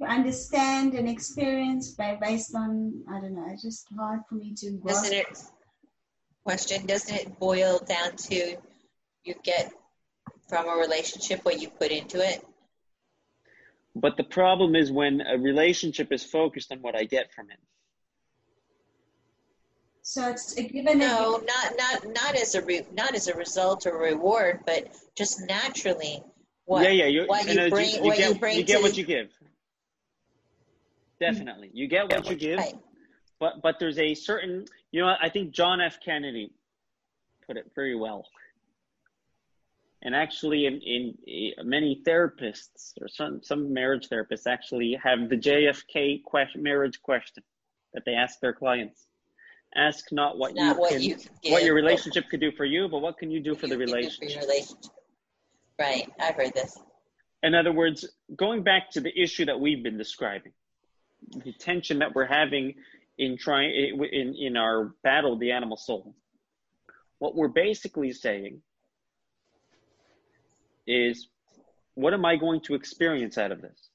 To understand and experience based on, I don't know, it's just hard for me to grasp. Doesn't it boil down to you get from a relationship what you put into it? But the problem is when a relationship is focused on what I get from it. So it's a given. No, not as a result or result or reward, but just naturally what you bring, you get what you give. Definitely. You get what you give, but there's a certain, I think John F. Kennedy put it very well. And actually in many therapists or some marriage therapists actually have the JFK marriage question that they ask their clients. Ask not what what your relationship could do for you, but what can you do for the relationship? Right. I've heard this. In other words, going back to the issue that we've been describing, the tension that we're having in our battle of the animal soul. What we're basically saying is, what am I going to experience out of this?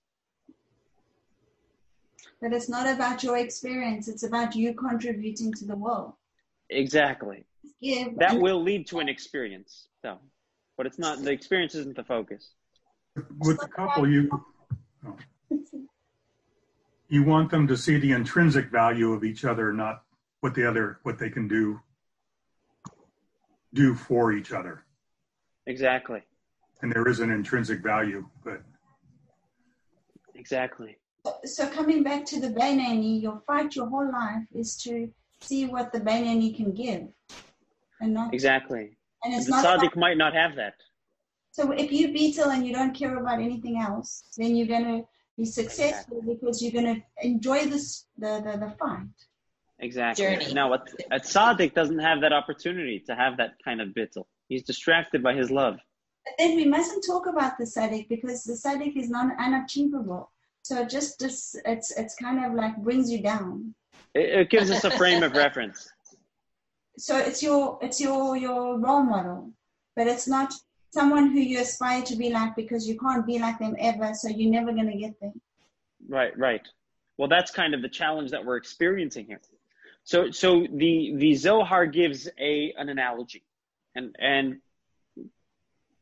But it's not about your experience. It's about you contributing to the world. Exactly. Yeah, that will lead to an experience, though. But it's not, the experience isn't the focus. With the couple, you want them to see the intrinsic value of each other, not what what they can do for each other. Exactly. And there is an intrinsic value, but exactly. So coming back to the Beinoni, your fight your whole life is to see what the Beinoni can give, and not exactly. And it's the Tzaddik might not have that. So if you bittul and you don't care about anything else, then you're gonna be successful because you're going to enjoy this the fight. Exactly. Journey. Now, a tzaddik doesn't have that opportunity to have that kind of bittul. He's distracted by his love. But then we mustn't talk about the tzaddik because the tzaddik is unachievable. So just it's kind of like brings you down. It gives us a frame of reference. So it's your role model, but it's not someone who you aspire to be like because you can't be like them ever, so you're never going to get there. Right. Well, that's kind of the challenge that we're experiencing here. So the Zohar gives an analogy, and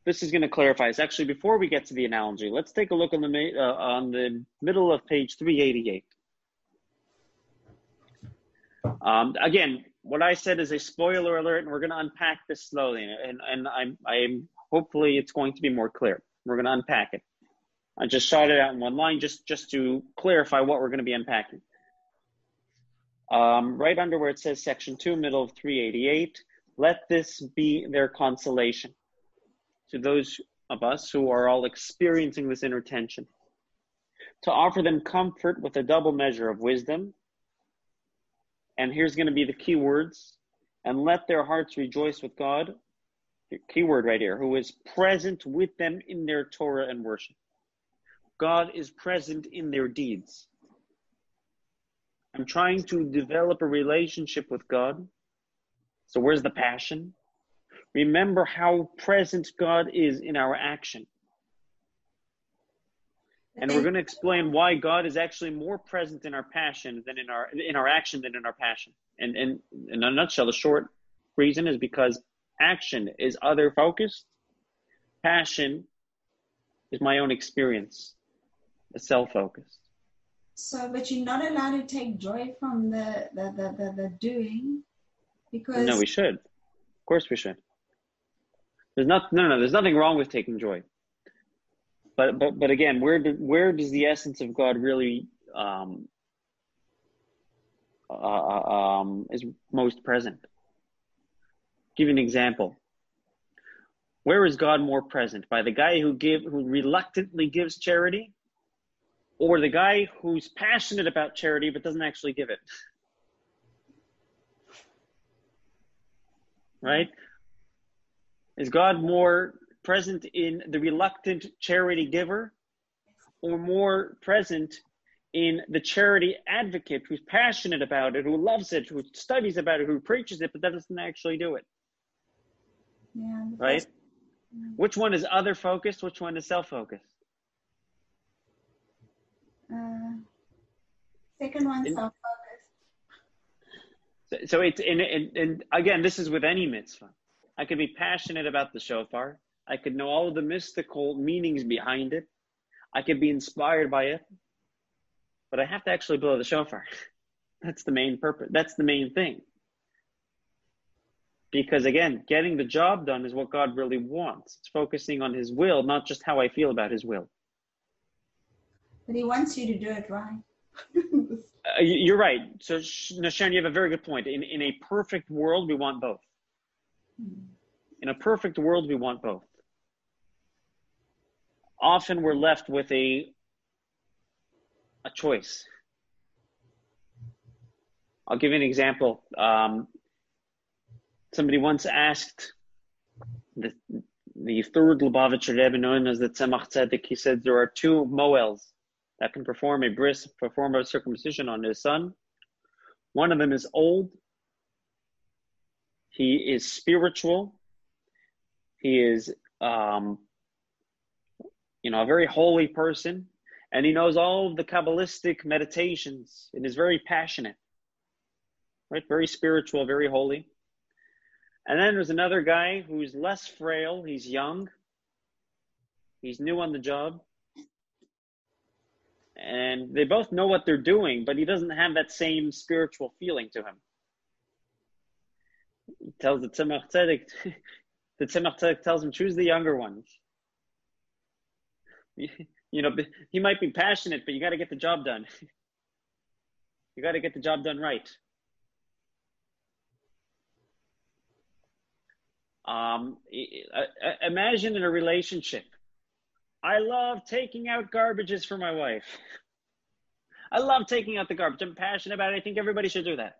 this is going to clarify us. Actually, before we get to the analogy, let's take a look on the middle of page 388. Again, what I said is a spoiler alert, and we're going to unpack this slowly, and I'm hopefully it's going to be more clear. We're going to unpack it. I just shot it out in one line just to clarify what we're going to be unpacking. Right under where it says section 2, middle of 388, let this be their consolation to those of us who are all experiencing this inner tension. To offer them comfort with a double measure of wisdom. And here's going to be the key words. And let their hearts rejoice with God. Keyword right here, who is present with them in their Torah and worship. God is present in their deeds. I'm trying to develop a relationship with God. So where's the passion? Remember how present God is in our action. And we're going to explain why God is actually more present in our passion than in our action than in our passion. And in a nutshell, the short reason is because action is other focused. Passion is my own experience. It's self-focused. So, but you're not allowed to take joy from the doing, because... No, we should. Of course we should. There's nothing wrong with taking joy. But again, where does the essence of God really is most present? Give you an example. Where is God more present? By the guy who reluctantly gives charity, or the guy who's passionate about charity but doesn't actually give it? Right? Is God more present in the reluctant charity giver, or more present in the charity advocate who's passionate about it, who loves it, who studies about it, who preaches it, but doesn't actually do it? Yeah. Right? Yeah. Which one is other focused? Which one is self-focused? Second one, self-focused. So it's and again, this is with any mitzvah. I could be passionate about the shofar. I could know all of the mystical meanings behind it. I could be inspired by it, but I have to actually blow the shofar. That's the main purpose. That's the main thing. Because again, getting the job done is what God really wants. It's focusing on His will, not just how I feel about His will. But He wants you to do it right. You're right. So, Nashan, you have a very good point. In a perfect world, we want both. In a perfect world, we want both. Often we're left with a choice. I'll give you an example. Somebody once asked the third Lubavitcher Rebbe, known as the Tzemach Tzedek, he said there are two moels that can perform a bris, perform a circumcision on his son. One of them is old. He is spiritual. He is, a very holy person. And he knows all of the Kabbalistic meditations and is very passionate, right? Very spiritual, very holy. And then there's another guy who's less frail. He's young. He's new on the job. And they both know what they're doing, but he doesn't have that same spiritual feeling to him. He tells the Tzemach Tzedek, the Tzemach Tzedek tells him, choose the younger one. He might be passionate, but you got to get the job done. You got to get the job done right. Imagine in a relationship, I love taking out garbages for my wife. I love taking out the garbage. I'm passionate about it. I think everybody should do that.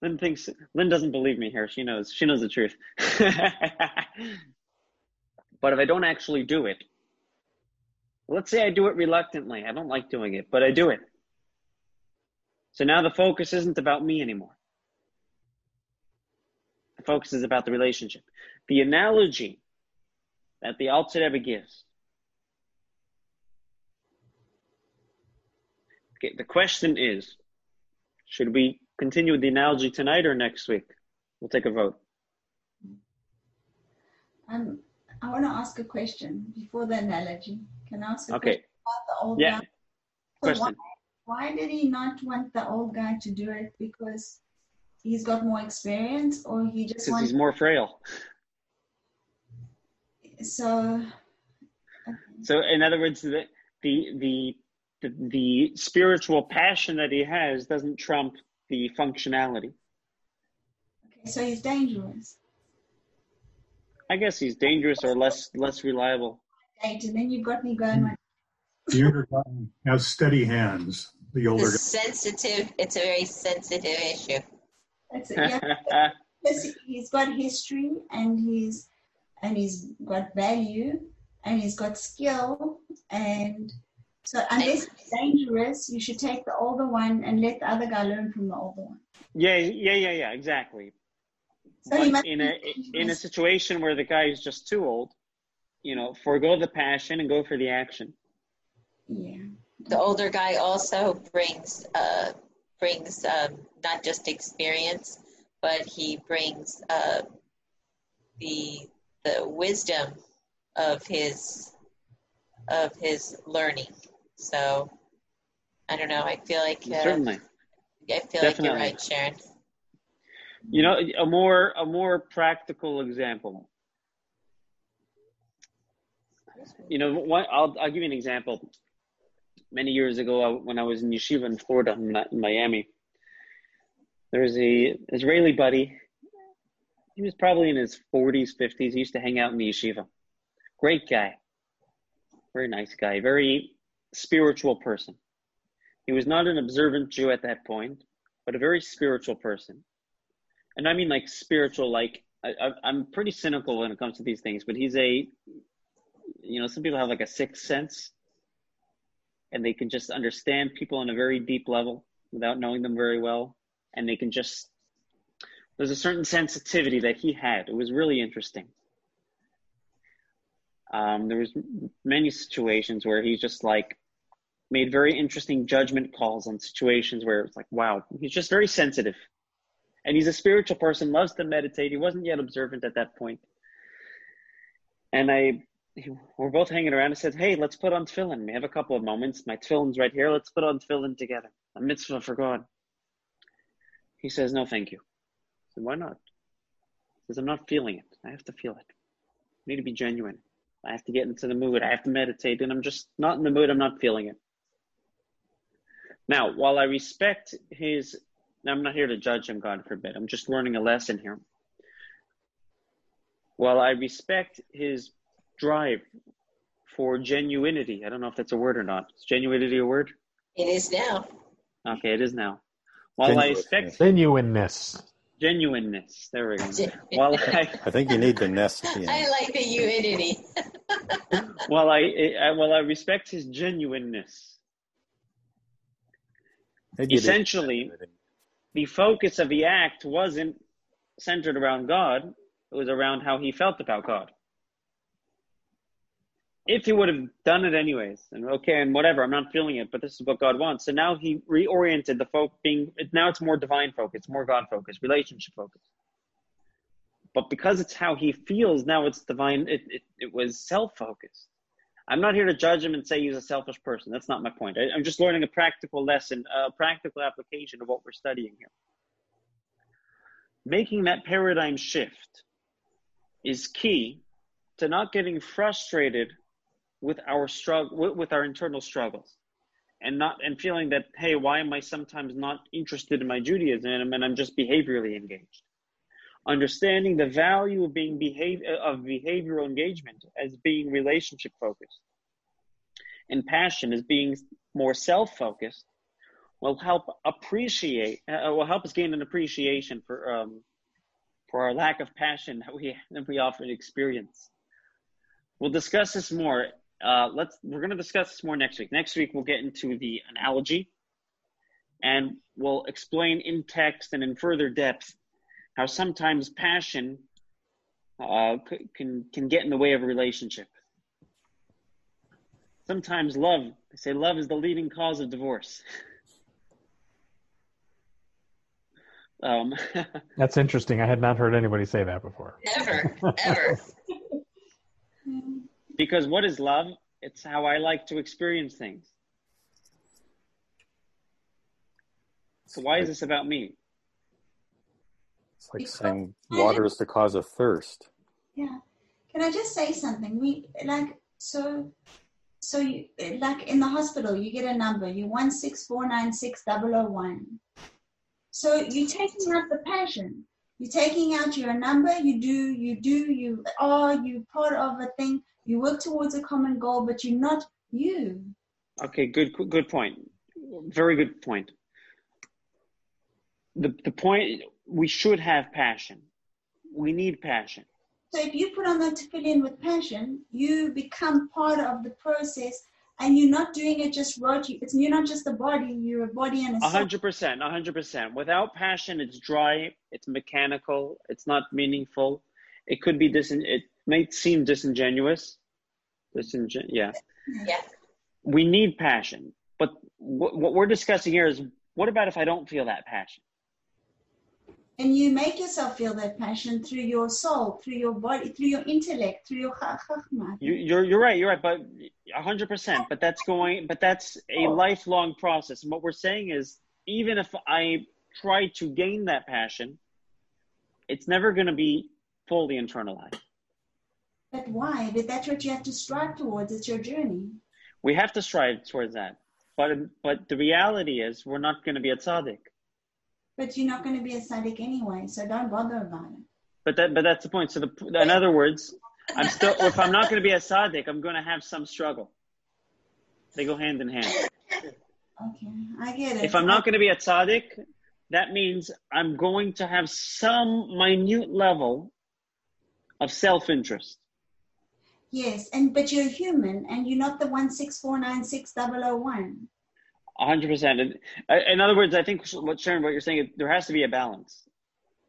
Lynn doesn't believe me here. She knows the truth. But if I don't actually do it, let's say I do it reluctantly. I don't like doing it, but I do it. So now the focus isn't about me anymore. The focus is about the relationship. The analogy that the Alter Rebbe gives. Okay, the question is, should we continue with the analogy tonight or next week? We'll take a vote. I want to ask a question before the analogy. Can I ask a question about the old guy? So why did he not want the old guy to do it? Because he's got more experience, or he just because he's more frail. So in other words, the spiritual passion that he has doesn't trump the functionality. Okay, so he's dangerous. I guess he's dangerous or less reliable. And then you've got me going like... The younger guy has steady hands. The older guy. Sensitive. It's a very sensitive issue. That's it, yeah. He's got history, and he's got value, and he's got skill, and so unless it's dangerous, you should take the older one and let the other guy learn from the older one. Yeah, exactly. So in a situation where the guy is just too old, you know, forego the passion and go for the action. Yeah. The older guy also brings not just experience, but he brings the wisdom of his learning. So I don't know. I feel like certainly. I feel Definitely. Like you're right, Sharon. You know, a more practical example. You know, I'll give you an example. Many years ago, when I was in yeshiva in Florida, in Miami, there was an Israeli buddy. He was probably in his 40s, 50s. He used to hang out in the yeshiva. Great guy. Very nice guy. Very spiritual person. He was not an observant Jew at that point, but a very spiritual person. And I mean like spiritual, like I'm pretty cynical when it comes to these things, but he's a, you know, some people have like a sixth sense and they can just understand people on a very deep level without knowing them very well. And they can just, there's a certain sensitivity that he had. It was really interesting. There was many situations where he just like made very interesting judgment calls on situations where it's like, wow, he's just very sensitive. And he's a spiritual person, loves to meditate. He wasn't yet observant at that point. And we're both hanging around. I said, hey, let's put on tefillin. We have a couple of moments. My tefillin's right here. Let's put on tefillin together. A mitzvah for God. He says, no, thank you. I said, why not? He says, I'm not feeling it. I have to feel it. I need to be genuine. I have to get into the mood. I have to meditate. And I'm just not in the mood. I'm not feeling it. Now, while I respect his... I'm not here to judge him, God forbid. I'm just learning a lesson here. While I respect his drive for genuinity, I don't know if that's a word or not. Is genuinity a word? It is now. Okay, it is now. While I respect... Genuineness. There we go. While I think you need the nest. Yeah. I like the unity. While I respect his genuineness, essentially... The focus of the act wasn't centered around God. It was around how he felt about God. If he would have done it anyways, whatever, I'm not feeling it, but this is what God wants. So now he reoriented the now it's more divine focus, more God focus, relationship focus. But because it's how he feels, now it's divine, it was self-focused. I'm not here to judge him and say he's a selfish person. That's not my point. I'm just learning a practical lesson, a practical application of what we're studying here. Making that paradigm shift is key to not getting frustrated with our struggle, with our internal struggles, and feeling that, hey, why am I sometimes not interested in my Judaism and I'm just behaviorally engaged? Understanding the value of behavioral engagement as being relationship focused and passion as being more self-focused will help us gain an appreciation for our lack of passion that we often experience. We'll discuss this more. We're going to discuss this more next week. Next week we'll get into the analogy and we'll explain in text and in further depth how sometimes passion can get in the way of a relationship. Sometimes love, they say love is the leading cause of divorce. That's interesting. I had not heard anybody say that before. Never. Because what is love? It's how I like to experience things. So why is this about me? It's like saying water is the cause of thirst. Yeah. Can I just say something? You, like in the hospital, you get a number, you 16496-001. So you're taking out the passion. You're taking out your number, you are, you part of a thing, you work towards a common goal, but you're not you. Okay, good point. Very good point. The point... We should have passion. We need passion. So if you put on that tefillin with passion, you become part of the process, and you're not doing it just rote. You're not just a body. You're a body and a soul. 100%. Without passion, it's dry. It's mechanical. It's not meaningful. It might seem disingenuous. Yeah. We need passion. But what we're discussing here is, what about if I don't feel that passion? And you make yourself feel that passion through your soul, through your body, through your intellect, through your chachmah. You're right, but 100%. But that's a lifelong process. And what we're saying is, even if I try to gain that passion, it's never going to be fully internalized. But why? But that's what you have to strive towards. It's your journey. We have to strive towards that. But the reality is, we're not going to be a tzaddik. But you're not going to be a tzaddik anyway, so don't bother about it. But that's the point. So in other words, I'm still. If I'm not going to be a tzaddik, I'm going to have some struggle. They go hand in hand. Okay, I get it. If I'm not going to be a tzaddik, that means I'm going to have some minute level of self-interest. Yes, but you're human, and you're not the 164960001. 100%. In other words, I think Sharon, what you're saying, there has to be a balance.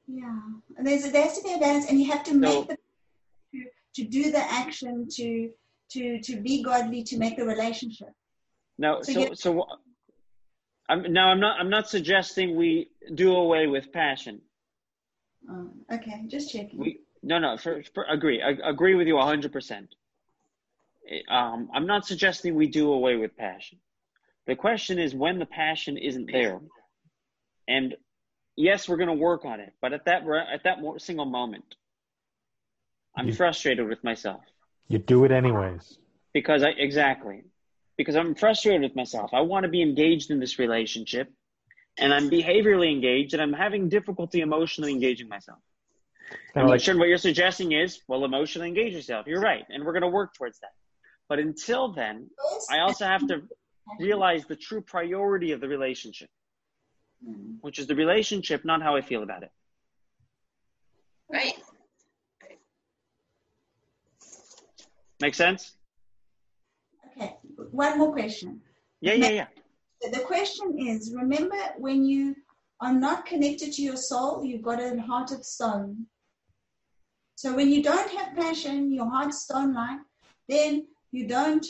Yeah, there has to be a balance, and you have to make to do the action to be godly, to make the relationship. Now, I'm not suggesting we do away with passion. Oh, okay, just checking. Agree with you 100%. I'm not suggesting we do away with passion. The question is when the passion isn't there, and yes, we're going to work on it. But at that single moment, I'm frustrated with myself. You do it anyways. Because I'm frustrated with myself. I want to be engaged in this relationship, and I'm behaviorally engaged, and I'm having difficulty emotionally engaging myself. And what you're suggesting is, emotionally engage yourself. You're right, and we're going to work towards that. But until then, I also have to realize the true priority of the relationship, which is the relationship, not how I feel about it. Right. Make sense? Okay. One more question. Yeah. The question is, remember when you are not connected to your soul, you've got a heart of stone. So when you don't have passion, your heart's stone-like, then you don't.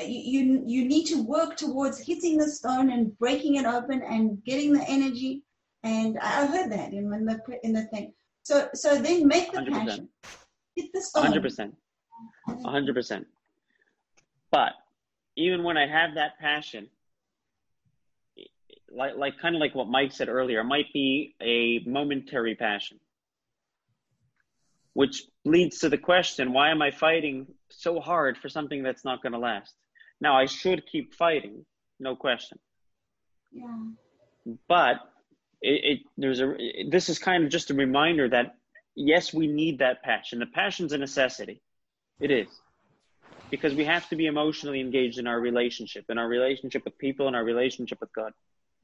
You need to work towards hitting the stone and breaking it open and getting the energy. And I heard that in the thing. So then make the 100%. Passion. Hit the stone. 100%. 100%. But even when I have that passion, like what Mike said earlier, it might be a momentary passion, which leads to the question: why am I fighting so hard for something that's not going to last? Now, I should keep fighting, no question. Yeah. But this is kind of just a reminder that, yes, we need that passion. The passion's a necessity. It is. Because we have to be emotionally engaged in our relationship, with people, and our relationship with God.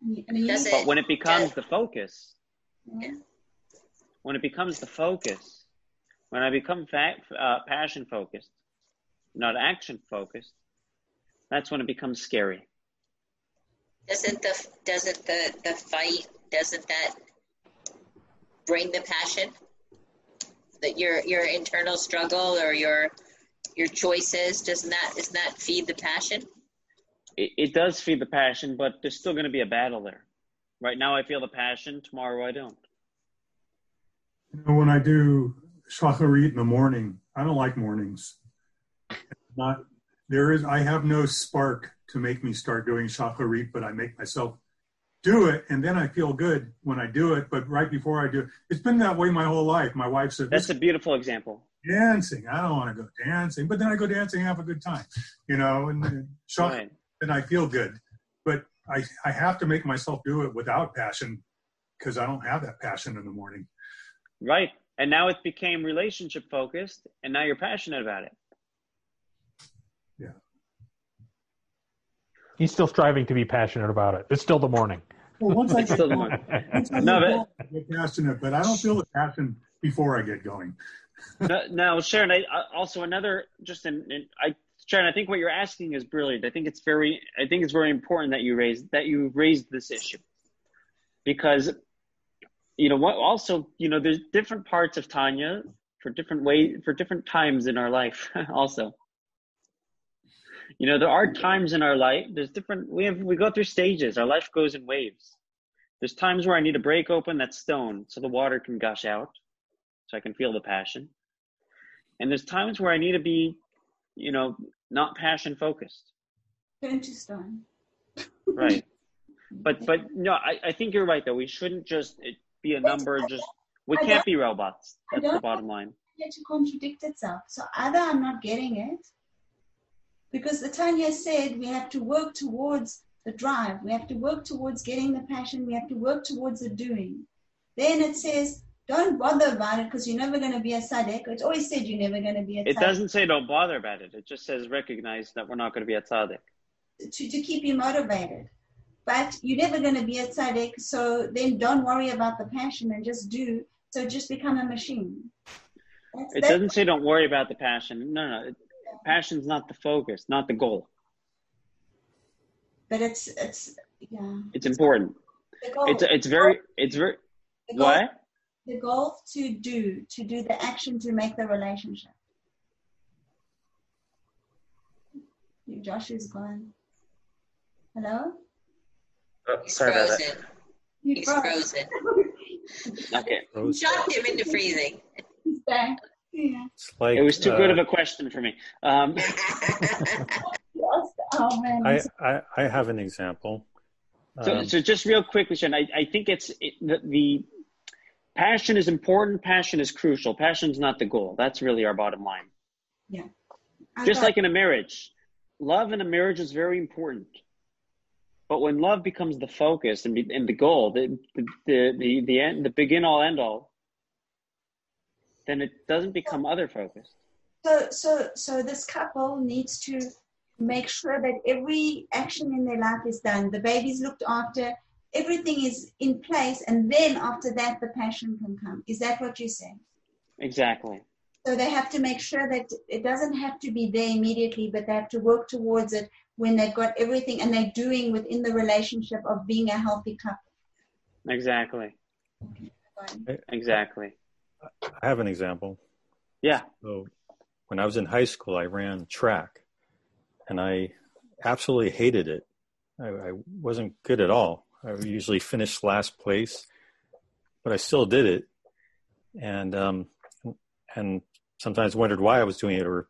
But when it becomes the focus, when I become passion focused, not action focused, that's when it becomes scary. Doesn't the fight bring the passion? That your internal struggle or your choices, doesn't that feed the passion? It does feed the passion, but there's still going to be a battle there. Right now I feel the passion, tomorrow I don't. You know, when I do shacharit in the morning, I don't like mornings. I have no spark to make me start doing shacharit, but I make myself do it, and then I feel good when I do it. But right before I do it, it's been that way my whole life. My wife said, "That's a beautiful example." Dancing, I don't want to go dancing, but then I go dancing and have a good time, and shacharit, and I feel good. But I have to make myself do it without passion, because I don't have that passion in the morning. Right. And now it became relationship focused, and now you're passionate about it. Yeah. He's still striving to be passionate about it. It's still the morning. Well, once I get going, I get passionate, but I don't feel the passion before I get going. Now, Sharon, Sharon, I think what you're asking is brilliant. I think it's very important that you raised this issue, because there's different parts of Tanya for different times in our life also. You know, there are times in our life, there's different, we go through stages. Our life goes in waves. There's times where I need to break open that stone so the water can gush out, so I can feel the passion. And there's times where I need to be, you know, not passion focused. Interesting. Right. But no, I think you're right though. We shouldn't just be a number. We can't be robots. That's the bottom line. Yet to contradict itself. So either I'm not getting it, because the Tanya said we have to work towards the drive. We have to work towards getting the passion. We have to work towards the doing. Then it says, don't bother about it because you're never going to be a tzaddik. It's always said you're never going to be a tzaddik. It doesn't say don't bother about it. It just says recognize that we're not going to be a tzaddik. To keep you motivated. But you're never going to be a tzaddik, so then don't worry about the passion and just do. So just become a machine. It doesn't say don't worry about the passion. No. Passion's not the focus, not the goal. But it's important. The goal. It's very. The goal, what? The goal to do the action to make the relationship. Josh is gone. Hello? Oh, sorry about that. He's frozen. Okay. Shot him into freezing. He's back. Yeah. It was too good of a question for me. I have an example. So just real quickly, Shen, I think the passion is important. Passion is crucial. Passion's not the goal. That's really our bottom line. Yeah. Just like in a marriage, love in a marriage is very important. But when love becomes the focus and the goal, the end, the begin all end all, then it doesn't become other focused. So this couple needs to make sure that every action in their life is done. The baby's looked after, everything is in place, and then after that, the passion can come. Is that what you said? Exactly. So they have to make sure that it doesn't have to be there immediately, but they have to work towards it when they've got everything and they're doing within the relationship of being a healthy couple. Exactly. Okay. Exactly. I have an example. Yeah. So when I was in high school, I ran track and I absolutely hated it. I wasn't good at all. I usually finished last place, but I still did it. And sometimes wondered why I was doing it, or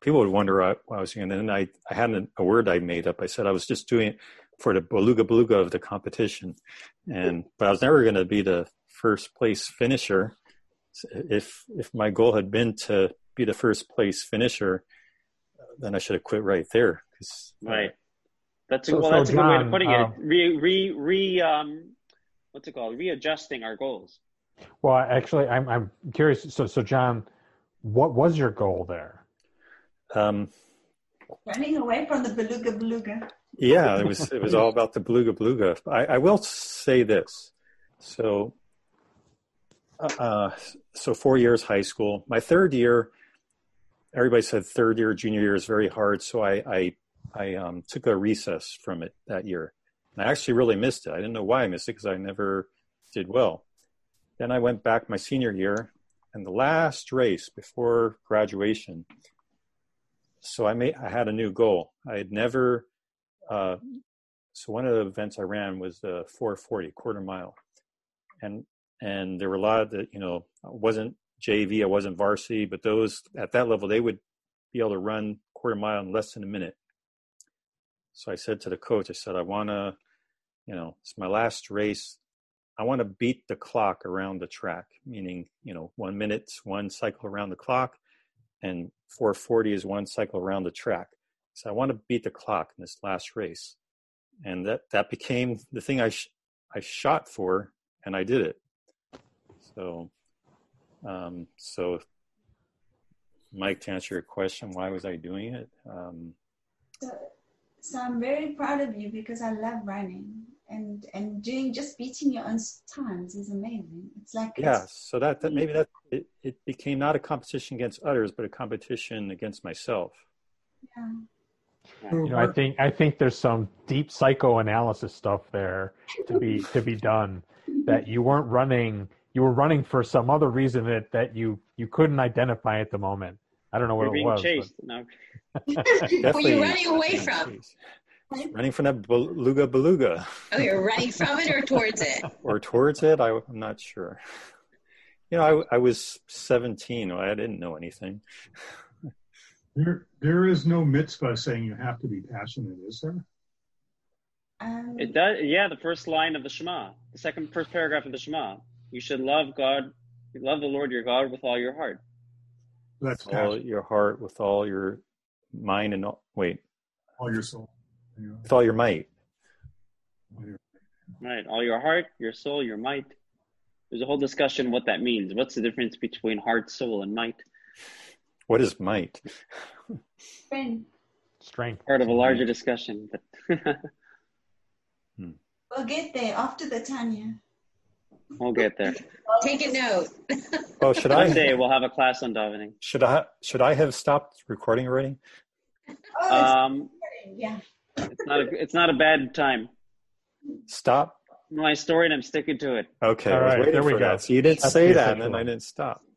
people would wonder why I was doing it. And I had a word I made up. I said I was just doing it for the beluga of the competition. But I was never going to be the first place finisher. If my goal had been to be the first place finisher, then I should have quit right there. Right. That's a good way of putting it. Readjusting our goals. Well, actually, I'm curious. So John, what was your goal there? Running away from the beluga. Yeah, it was all about the beluga. I will say this. So 4 years high school. My third year, everybody said third year, junior year is very hard. So I took a recess from it that year. And I actually really missed it. I didn't know why I missed it because I never did well. Then I went back my senior year and the last race before graduation. So I had a new goal. I had never, so one of the events I ran was the 440 quarter mile. And there were a lot that, you know, I wasn't JV, I wasn't varsity, but those at that level, they would be able to run quarter mile in less than a minute. So I said to the coach, I want to, you know, it's my last race. I want to beat the clock around the track, meaning, you know, 1 minute's one cycle around the clock and 440 is one cycle around the track. So I want to beat the clock in this last race. And that became the thing I shot for, and I did it. So Mike, to answer your question, why was I doing it? So I'm very proud of you because I love running and doing, just beating your own times is amazing. It's like, yeah. So that maybe that it became not a competition against others, but a competition against myself. Yeah. You know, I think there's some deep psychoanalysis stuff there to be done, that you weren't running. You were running for some other reason that you couldn't identify at the moment. I don't know where it was. You're being chased. No. What are you running away from? Running from that beluga. Oh, you're running from it or towards it? Or towards it? I'm not sure. You know, I was 17. I didn't know anything. There is no mitzvah saying you have to be passionate, is there? It does. Yeah, the first line of the Shema, the first paragraph of the Shema. You should love God, love the Lord your God with all your heart. That's all passion. Your heart, with all your mind and all your soul. With all your might. Right, all your heart, your soul, your might. There's a whole discussion what that means. What's the difference between heart, soul, and might? What is might? Strength. Part of a larger discussion. But We'll get there after the Tanya. We'll get there. Take a note. Oh, should I? One day we'll have a class on davening. Should I have stopped recording already? Yeah. It's not a bad time. Stop. My story, and I'm sticking to it. Okay. All right. There we go. So you didn't say that, and then I didn't stop.